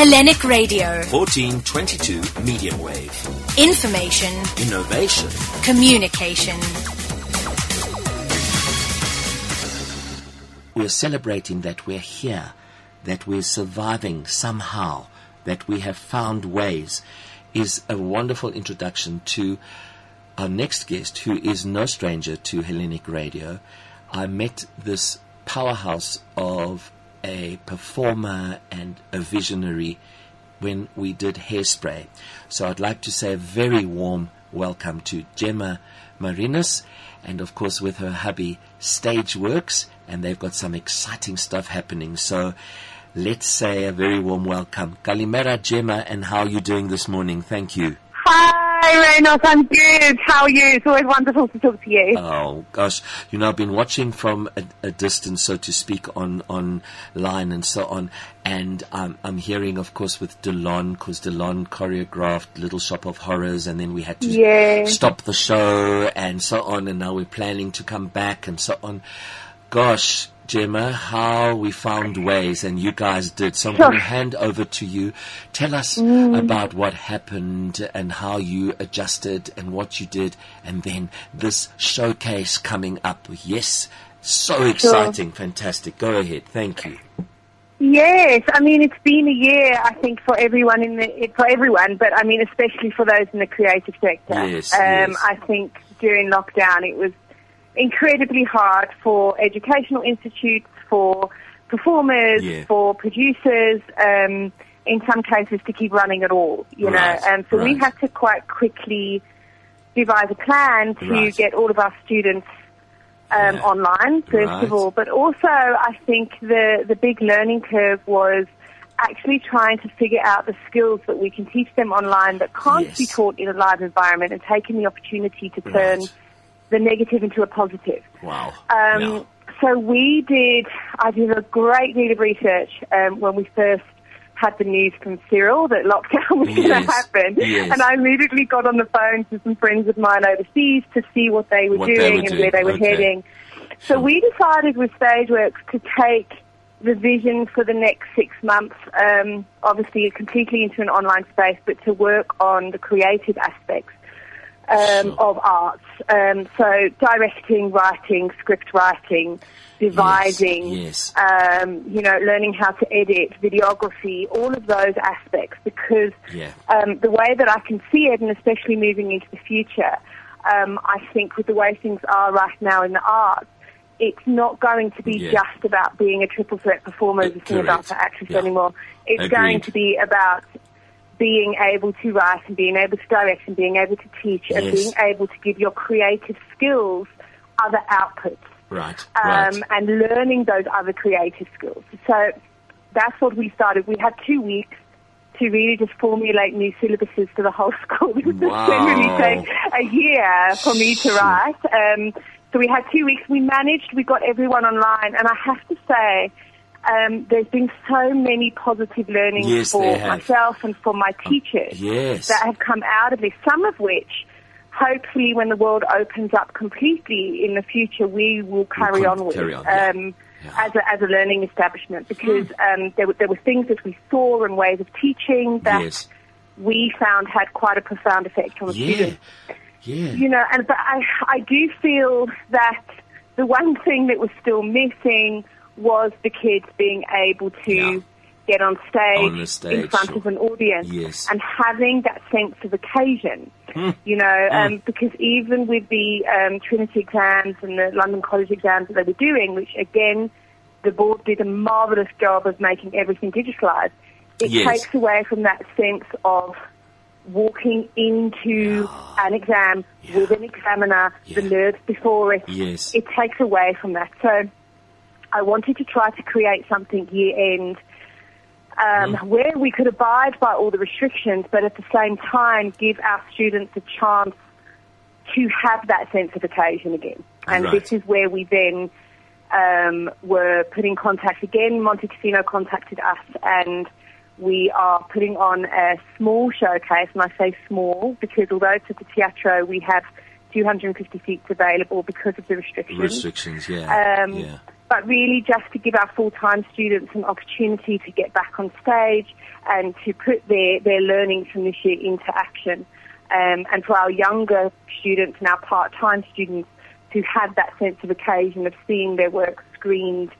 Hellenic Radio, 1422 medium wave. Information, innovation, communication. We're celebrating that we're here, that we're surviving somehow, that we have found ways, is a wonderful introduction to our next guest, who is no stranger to Hellenic Radio. I met this powerhouse of a performer and a visionary when we did Hairspray. So I'd like to say a very warm welcome to Gemma Marinus, and of course with her hubby Stageworx, and they've got some exciting stuff happening. So let's say a very warm welcome. Kalimera, Gemma, and how are you doing this morning? Thank you. Hi, Reynolds. I'm good. How are you? It's always wonderful to talk to you. Oh, gosh. You know, I've been watching from a distance, so to speak, online and so on. And I'm hearing, of course, with Delon, because Delon choreographed Little Shop of Horrors, and then we had to stop the show and so on. And now we're planning to come back and so on. Gosh, Gemma, how we found ways, and you guys did. So I'm going to hand over to you. Tell us about what happened and how you adjusted and what you did, and then this showcase coming up. Yes, so exciting, fantastic. Go ahead. Thank you. Yes, I mean, it's been a year, I think, for everyone but I mean, especially for those in the creative sector. Yes, yes. I think during lockdown, it was incredibly hard for educational institutes, for performers, for producers, in some cases to keep running at all, you know. And so we had to quite quickly devise a plan to get all of our students online, first of all. But also I think the big learning curve was actually trying to figure out the skills that we can teach them online that can't be taught in a live environment, and taking the opportunity to turn the negative into a positive. Wow. So I did a great deal of research when we first had the news from Cyril that lockdown was going to happen. Yes. And I immediately got on the phone to some friends of mine overseas to see what they were doing and where they were heading. So we decided with Stageworx to take the vision for the next 6 months, obviously completely into an online space, but to work on the creative aspects of arts. So directing, writing, script writing, devising, learning how to edit, videography, all of those aspects, because the way that I can see it, and especially moving into the future, I think with the way things are right now in the arts, it's not going to be just about being a triple threat performer as a singer, dancer, actress anymore. It's going to be about being able to write and being able to direct and being able to teach and being able to give your creative skills other outputs. And learning those other creative skills. So that's what we started. We had 2 weeks to really just formulate new syllabuses for the whole school. This generally takes a year for me to write. So we had 2 weeks. We got everyone online, and I have to say, there's been so many positive learnings for myself and for my teachers that have come out of this, some of which, hopefully, when the world opens up completely in the future, we will carry on with. As a learning establishment, because there were things that we saw and ways of teaching that we found had quite a profound effect on the students. Yeah. You know, but I do feel that the one thing that was still missing was the kids being able to get on stage in front of an audience and having that sense of occasion, because even with the Trinity exams and the London College exams that they were doing, which again, the board did a marvellous job of making everything digitalised, it takes away from that sense of walking into an exam with an examiner, the nerves before it. Yes. It takes away from that. So I wanted to try to create something year-end where we could abide by all the restrictions, but at the same time give our students a chance to have that sense of occasion again. And this is where we then were put in contact again. Monte Cassino contacted us, and we are putting on a small showcase, and I say small because although it's at the Teatro, we have 250 seats available because of the restrictions. but really just to give our full-time students an opportunity to get back on stage and to put their learnings from this year into action. And for our younger students and our part-time students to have that sense of occasion of seeing their work screened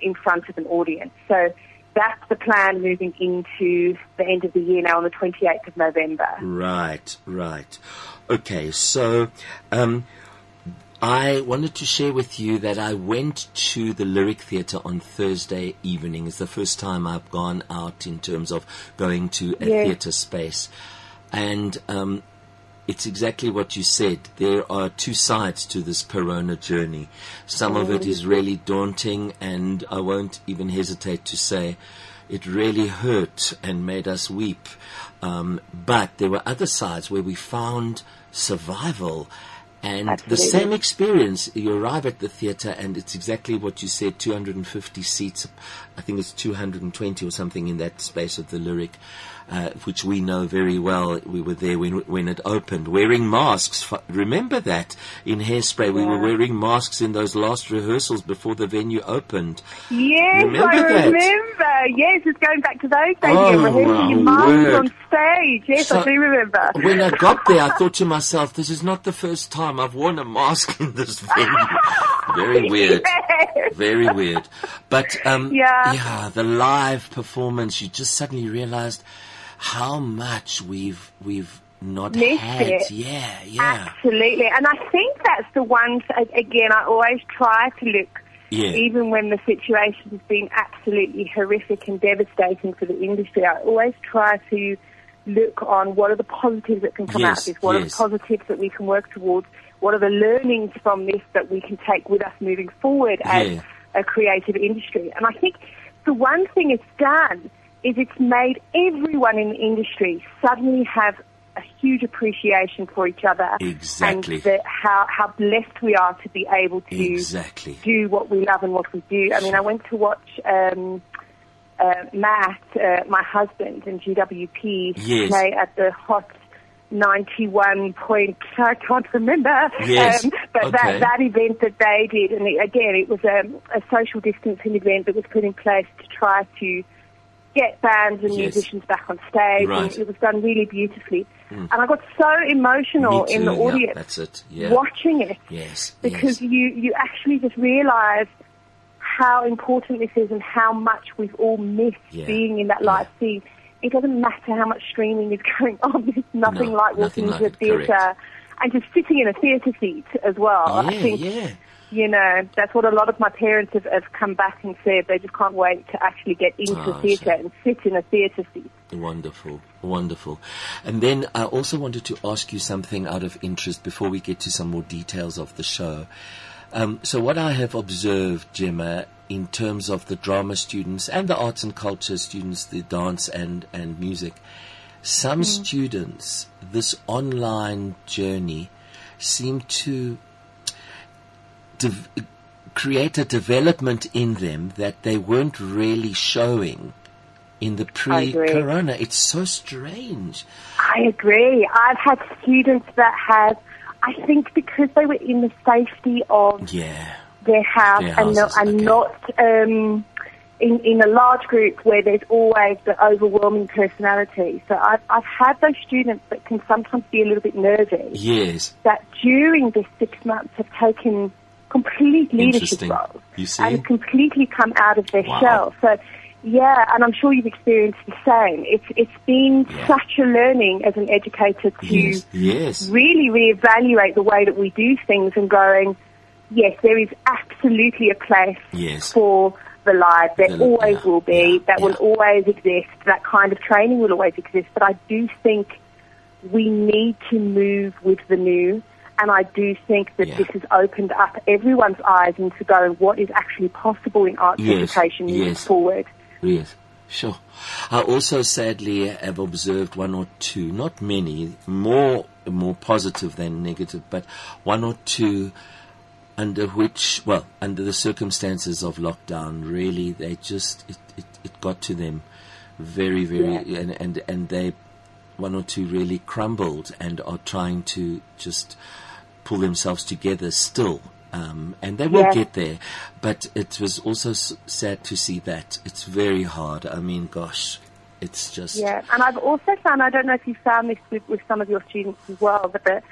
in front of an audience. So that's the plan moving into the end of the year now on the 28th of November. Right. Okay, so I wanted to share with you that I went to the Lyric Theatre on Thursday evening. It's the first time I've gone out in terms of going to a theatre space. And it's exactly what you said. There are two sides to this corona journey. Some of it is really daunting, and I won't even hesitate to say it really hurt and made us weep. But there were other sides where we found survival. And absolutely. The same experience, you arrive at the theatre and it's exactly what you said, 250 seats, I think it's 220 or something in that space of the Lyric, which we know very well. We were there when it opened, wearing masks. Remember that in Hairspray, we were wearing masks in those last rehearsals before the venue opened. Yes, I remember. Yes, it's going back to those days. Wearing masks on stage. Yes, so I do remember. When I got there, I thought to myself, this is not the first time I've worn a mask in this venue. Very weird. Yes. Very weird. But, the live performance, you just suddenly realized how much we've not missed had. It. Yeah. Absolutely. And I think that's the one, again, I always try to look, even when the situation has been absolutely horrific and devastating for the industry, I always try to look on what are the positives that can come out of this, what are the positives that we can work towards, what are the learnings from this that we can take with us moving forward as a creative industry. And I think the one thing it's done is it's made everyone in the industry suddenly have a huge appreciation for each other. Exactly. And how blessed we are to be able to do what we love and what we do. I mean, I went to watch Matt, my husband, and GWP play at the hot 91 point, I can't remember, but that event that they did, and it was a social distancing event that was put in place to try to get bands and musicians back on stage, and it was done really beautifully. And I got so emotional in the audience watching it, because you actually just realise how important this is and how much we've all missed being in that live scene. It doesn't matter how much streaming is going on. It's nothing like walking into a theatre and just sitting in a theatre seat as well. I think, that's what a lot of my parents have come back and said. They just can't wait to actually get into theatre and sit in a theatre seat. Wonderful. And then I also wanted to ask you something out of interest before we get to some more details of the show. So what I have observed, Gemma, in terms of the drama students and the arts and culture students, the dance and music, some students, this online journey seem to create a development in them that they weren't really showing in the pre-corona. It's so strange. I agree. I've had students that have, I think because they were in the safety of their house and not in a large group where there's always the overwhelming personality. So I've had those students that can sometimes be a little bit nervy. Yes. That during this 6 months have taken complete leadership roles. You see? And completely come out of their shell. So, and I'm sure you've experienced the same. It's been such a learning as an educator to really reevaluate the way that we do things and going, yes, there is absolutely a place for the live. There always will be. That will always exist. That kind of training will always exist. But I do think we need to move with the new. And I do think that this has opened up everyone's eyes into going, what is actually possible in arts education moving forward. Yes, sure. I also sadly have observed one or two, not many, more positive than negative, but one or two under the circumstances of lockdown, really, they just, it got to them very, very, and they, one or two really crumbled and are trying to just pull themselves together still And they will get there. But it was also sad to see that. It's very hard. I mean, gosh, it's just... Yeah, and I've also found, I don't know if you found this with some of your students as well, but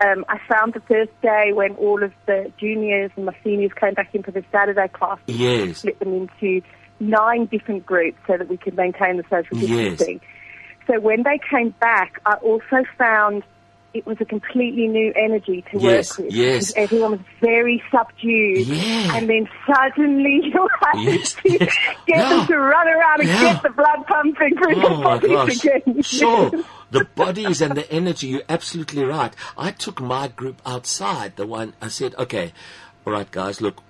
I found the first day when all of the juniors and my seniors came back into the Saturday class, yes, and split them into 9 different groups so that we could maintain the social distancing. Yes. So when they came back, I also found it was a completely new energy to work with. Yes. Everyone was very subdued. Yeah. And then suddenly you had to get them to run around and get the blood pumping through the bodies again. Sure. The bodies and the energy, you're absolutely right. I took my group outside, the one I said, okay, all right, guys, look,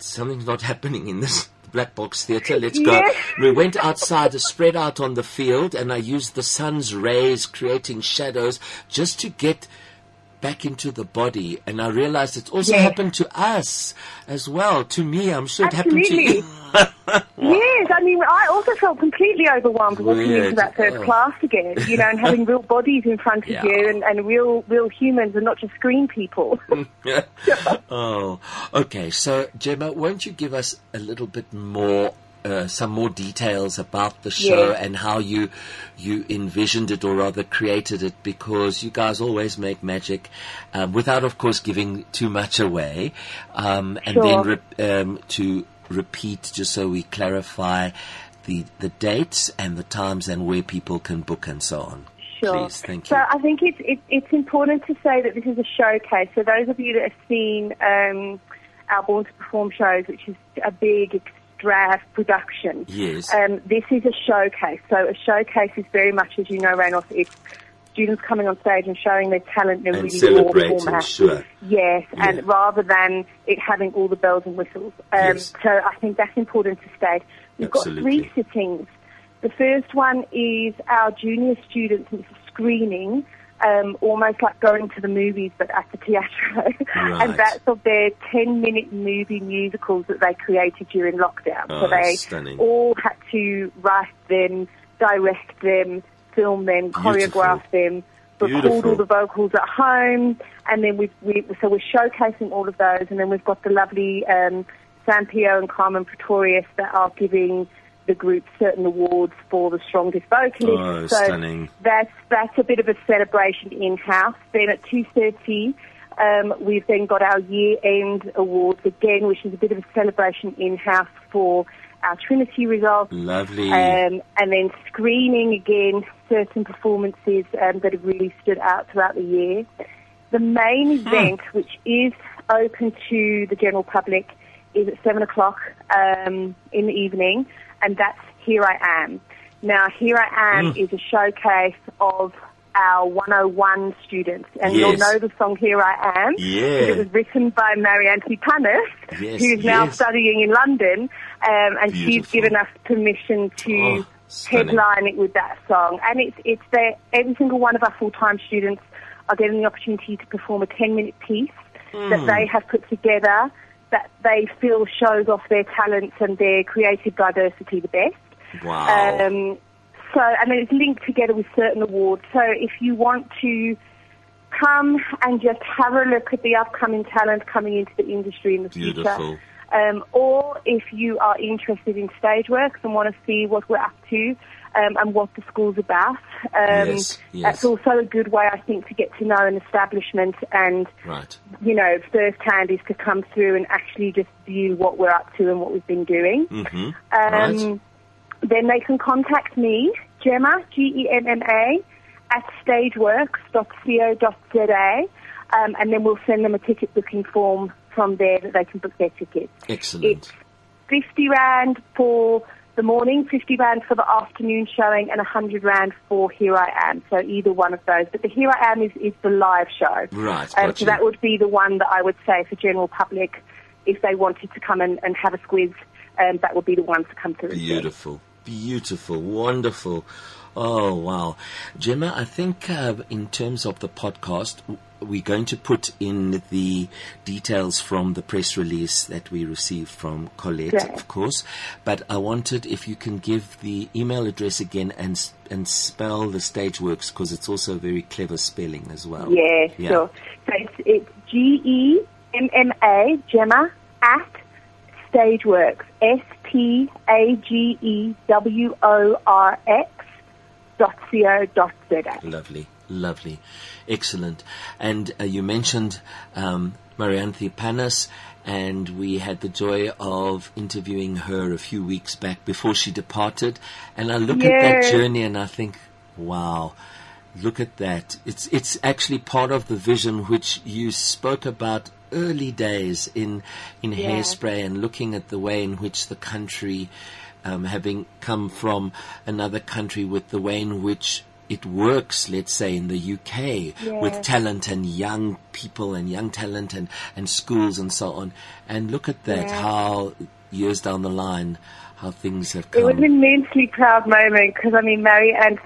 something's not happening in this Black Box Theatre, let's go. We went outside, spread out on the field, and I used the sun's rays creating shadows just to get back into the body. And I realized it also happened to us as well. To me, I'm sure it happened to you. Yes, I mean, I also felt completely overwhelmed walking into that first class again, you know, and having real bodies in front of you and real humans and not just screen people. Oh, okay. So, Gemma, won't you give us a little bit more, some more details about the show and how you envisioned it, or rather created it, because you guys always make magic, without, of course, giving too much away, and then to repeat, just so we clarify the dates and the times and where people can book and so on. Sure. Please, thank you. So I think it's important to say that this is a showcase. So those of you that have seen our Born to Perform shows, which is a big draft production. Yes. This is a showcase. So a showcase is very much, as you know, Reynolds, it's students coming on stage and showing their talent in a really raw format. Sure. Yes, yeah. And rather than it having all the bells and whistles. So I think that's important to state. We've got 3 sittings. The first one is our junior students, and it's a screening, almost like going to the movies, but at the teatro. Right. And that's of their 10-minute movie musicals that they created during lockdown. Oh, so they all had to write them, direct them, film them, choreograph them, record all the vocals at home. And then so we're showcasing all of those. And then we've got the lovely Sam Pio and Carmen Pretorius that are giving the group certain awards for the strongest vocalist. Oh, so stunning. That's a bit of a celebration in-house. Then at 2:30, we've then got our year-end awards again, which is a bit of a celebration in-house for our Trinity results. Lovely. And then screening again certain performances that have really stood out throughout the year. The main event, which is open to the general public, is at 7 o'clock in the evening, and that's Here I Am. Now, Here I Am is a showcase of our 101 students, and you'll know the song Here I Am. Yeah. It was written by Marianne Tapanis, who's now studying in London, and she's given us permission to headline it with that song. And it's there. Every single one of our full-time students are getting the opportunity to perform a 10-minute piece that they have put together, that they feel shows off their talents and their creative diversity the best. Wow. So, and then it's linked together with certain awards. So if you want to come and just have a look at the upcoming talent coming into the industry in the future, or if you are interested in Stageworx and want to see what we're up to and what the school's about, that's also a good way, I think, to get to know an establishment and, you know, firsthand is to come through and actually just view what we're up to and what we've been doing. Mm-hmm. Then they can contact me, Gemma, Gemma, at stageworx.co.za, and then we'll send them a ticket booking form from there that they can book their tickets. Excellent. It's 50 Rand for the morning, 50 Rand for the afternoon showing, and 100 Rand for Here I Am, so either one of those. But the Here I Am is the live show. Right. So that would be the one that I would say for general public, if they wanted to come and have a squiz, that would be the one to come through. Beautiful. Beautiful, wonderful. Oh, wow. Gemma, I think in terms of the podcast, we're going to put in the details from the press release that we received from Colette, of course. But I wanted, if you can give the email address again and spell the Stageworx, because it's also very clever spelling as well. Yeah, sure. So it's Gemma, at Stageworx, STAGEWORX.co.za. Lovely, lovely. Excellent. And you mentioned Marianne Tapanis, and we had the joy of interviewing her a few weeks back before she departed. And I look at that journey and I think, wow, look at that. It's actually part of the vision which you spoke about early days in Hairspray, and looking at the way in which the country, having come from another country, with the way in which it works, let's say, in the UK with talent and young people and young talent and schools and so on. And look at that, how years down the line, how things have come. It was an immensely proud moment because, I mean, Marianne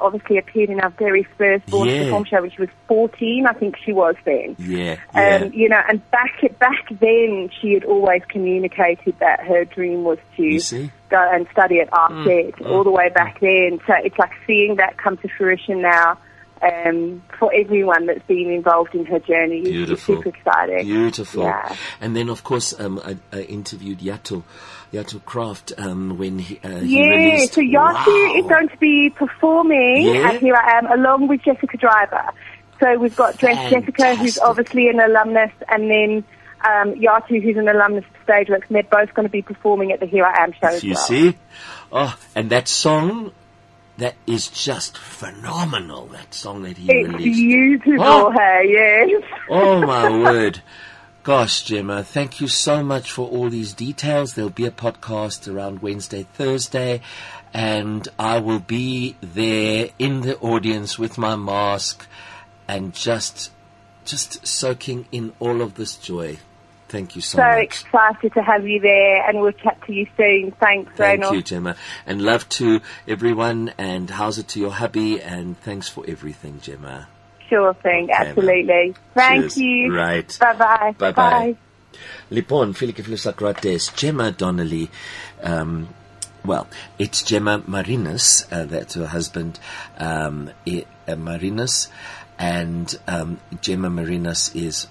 obviously appeared in our very first Born To Perform show when she was 14, I think she was then. You know, and back then she had always communicated that her dream was to go and study at art all the way back then. So it's like seeing that come to fruition now for everyone that's been involved in her journey. Beautiful. It's super exciting. Beautiful. Yeah. And then, of course, I interviewed Yato Craft when he released... So Yato is going to be performing, and here I am, along with Jessica Driver. So we've got Jessica, who's obviously an alumnus, and then Yato, who's an alumnus of Stageworx, and they're both going to be performing at the Here I Am show as well. You see? Oh, and that song... That is just phenomenal, that song that he released. It's beautiful, yes. Oh, my word. Gosh, Gemma, thank you so much for all these details. There'll be a podcast around Wednesday, Thursday, and I will be there in the audience with my mask and just soaking in all of this joy. Thank you so much. So excited to have you there, and we'll chat to you soon. Thanks, Ronald. Thank you, Gemma. And love to everyone, and how's it to your hubby, and thanks for everything, Gemma. Sure thing, Gemma. Absolutely. Thank you. Right. Bye-bye. Bye-bye. Λοιπόν, φίλοι και φίλοι ακροατές, Gemma Donnelly, well, it's Gemma Marinus, that's her husband, Marinus, and Gemma Marinus is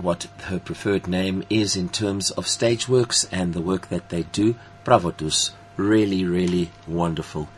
what her preferred name is in terms of Stageworx and the work that they do. Bravo tus. Really, really wonderful.